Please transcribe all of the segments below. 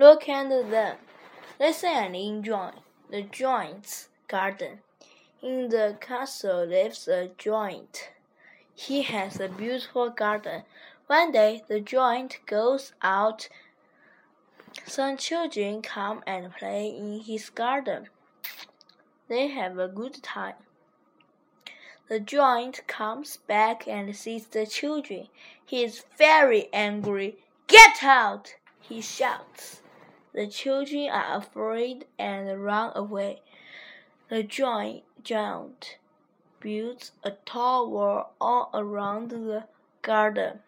Look at them. Listen and enjoy. The giant's garden. In the castle lives a giant. He has a beautiful garden. One day, the giant goes out. Some children come and play in his garden. They have a good time. The giant comes back and sees the children. He is very angry. "Get out!" he shouts. The children are afraid and run away. The giant builds a tall wall all around the garden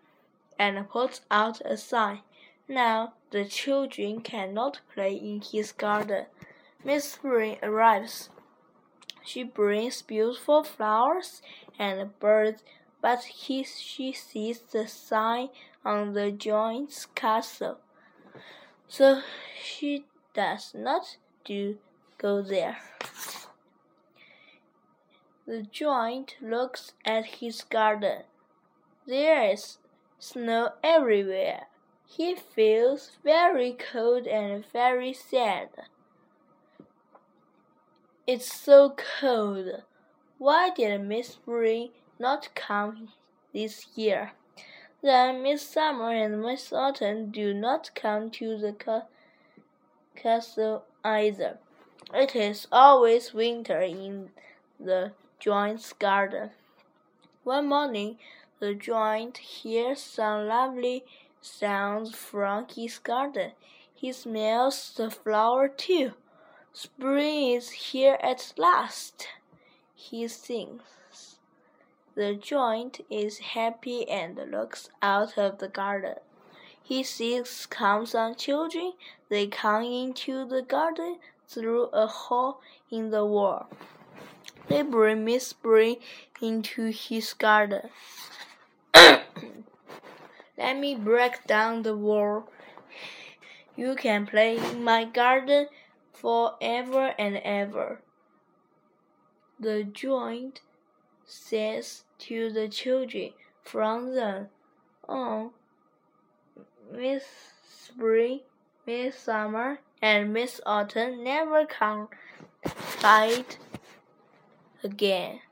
and puts out a sign. Now the children cannot play in his garden. Miss Spring arrives.She brings beautiful flowers and birds, but she sees the sign on the giant's castle, so she does not go there. The giant looks at his garden. There is snow everywhere. He feels very cold and very sad.It's so cold. Why did Miss Spring not come this year? Then Miss Summer and Miss Autumn do not come to the castle either. It is always winter in the giant's garden. One morning, the giant hears some lovely sounds from his garden. He smells the flower too.Spring is here at last, he thinks. The giant is happy and looks out of the garden. He sees some children. They come into the garden through a hole in the wall. They bring Miss Spring into his garden. Let me break down the wall. You can play in my garden.Forever and ever, the giant says to the children. From then on, Miss Spring, Miss Summer, and Miss Autumn never come back again.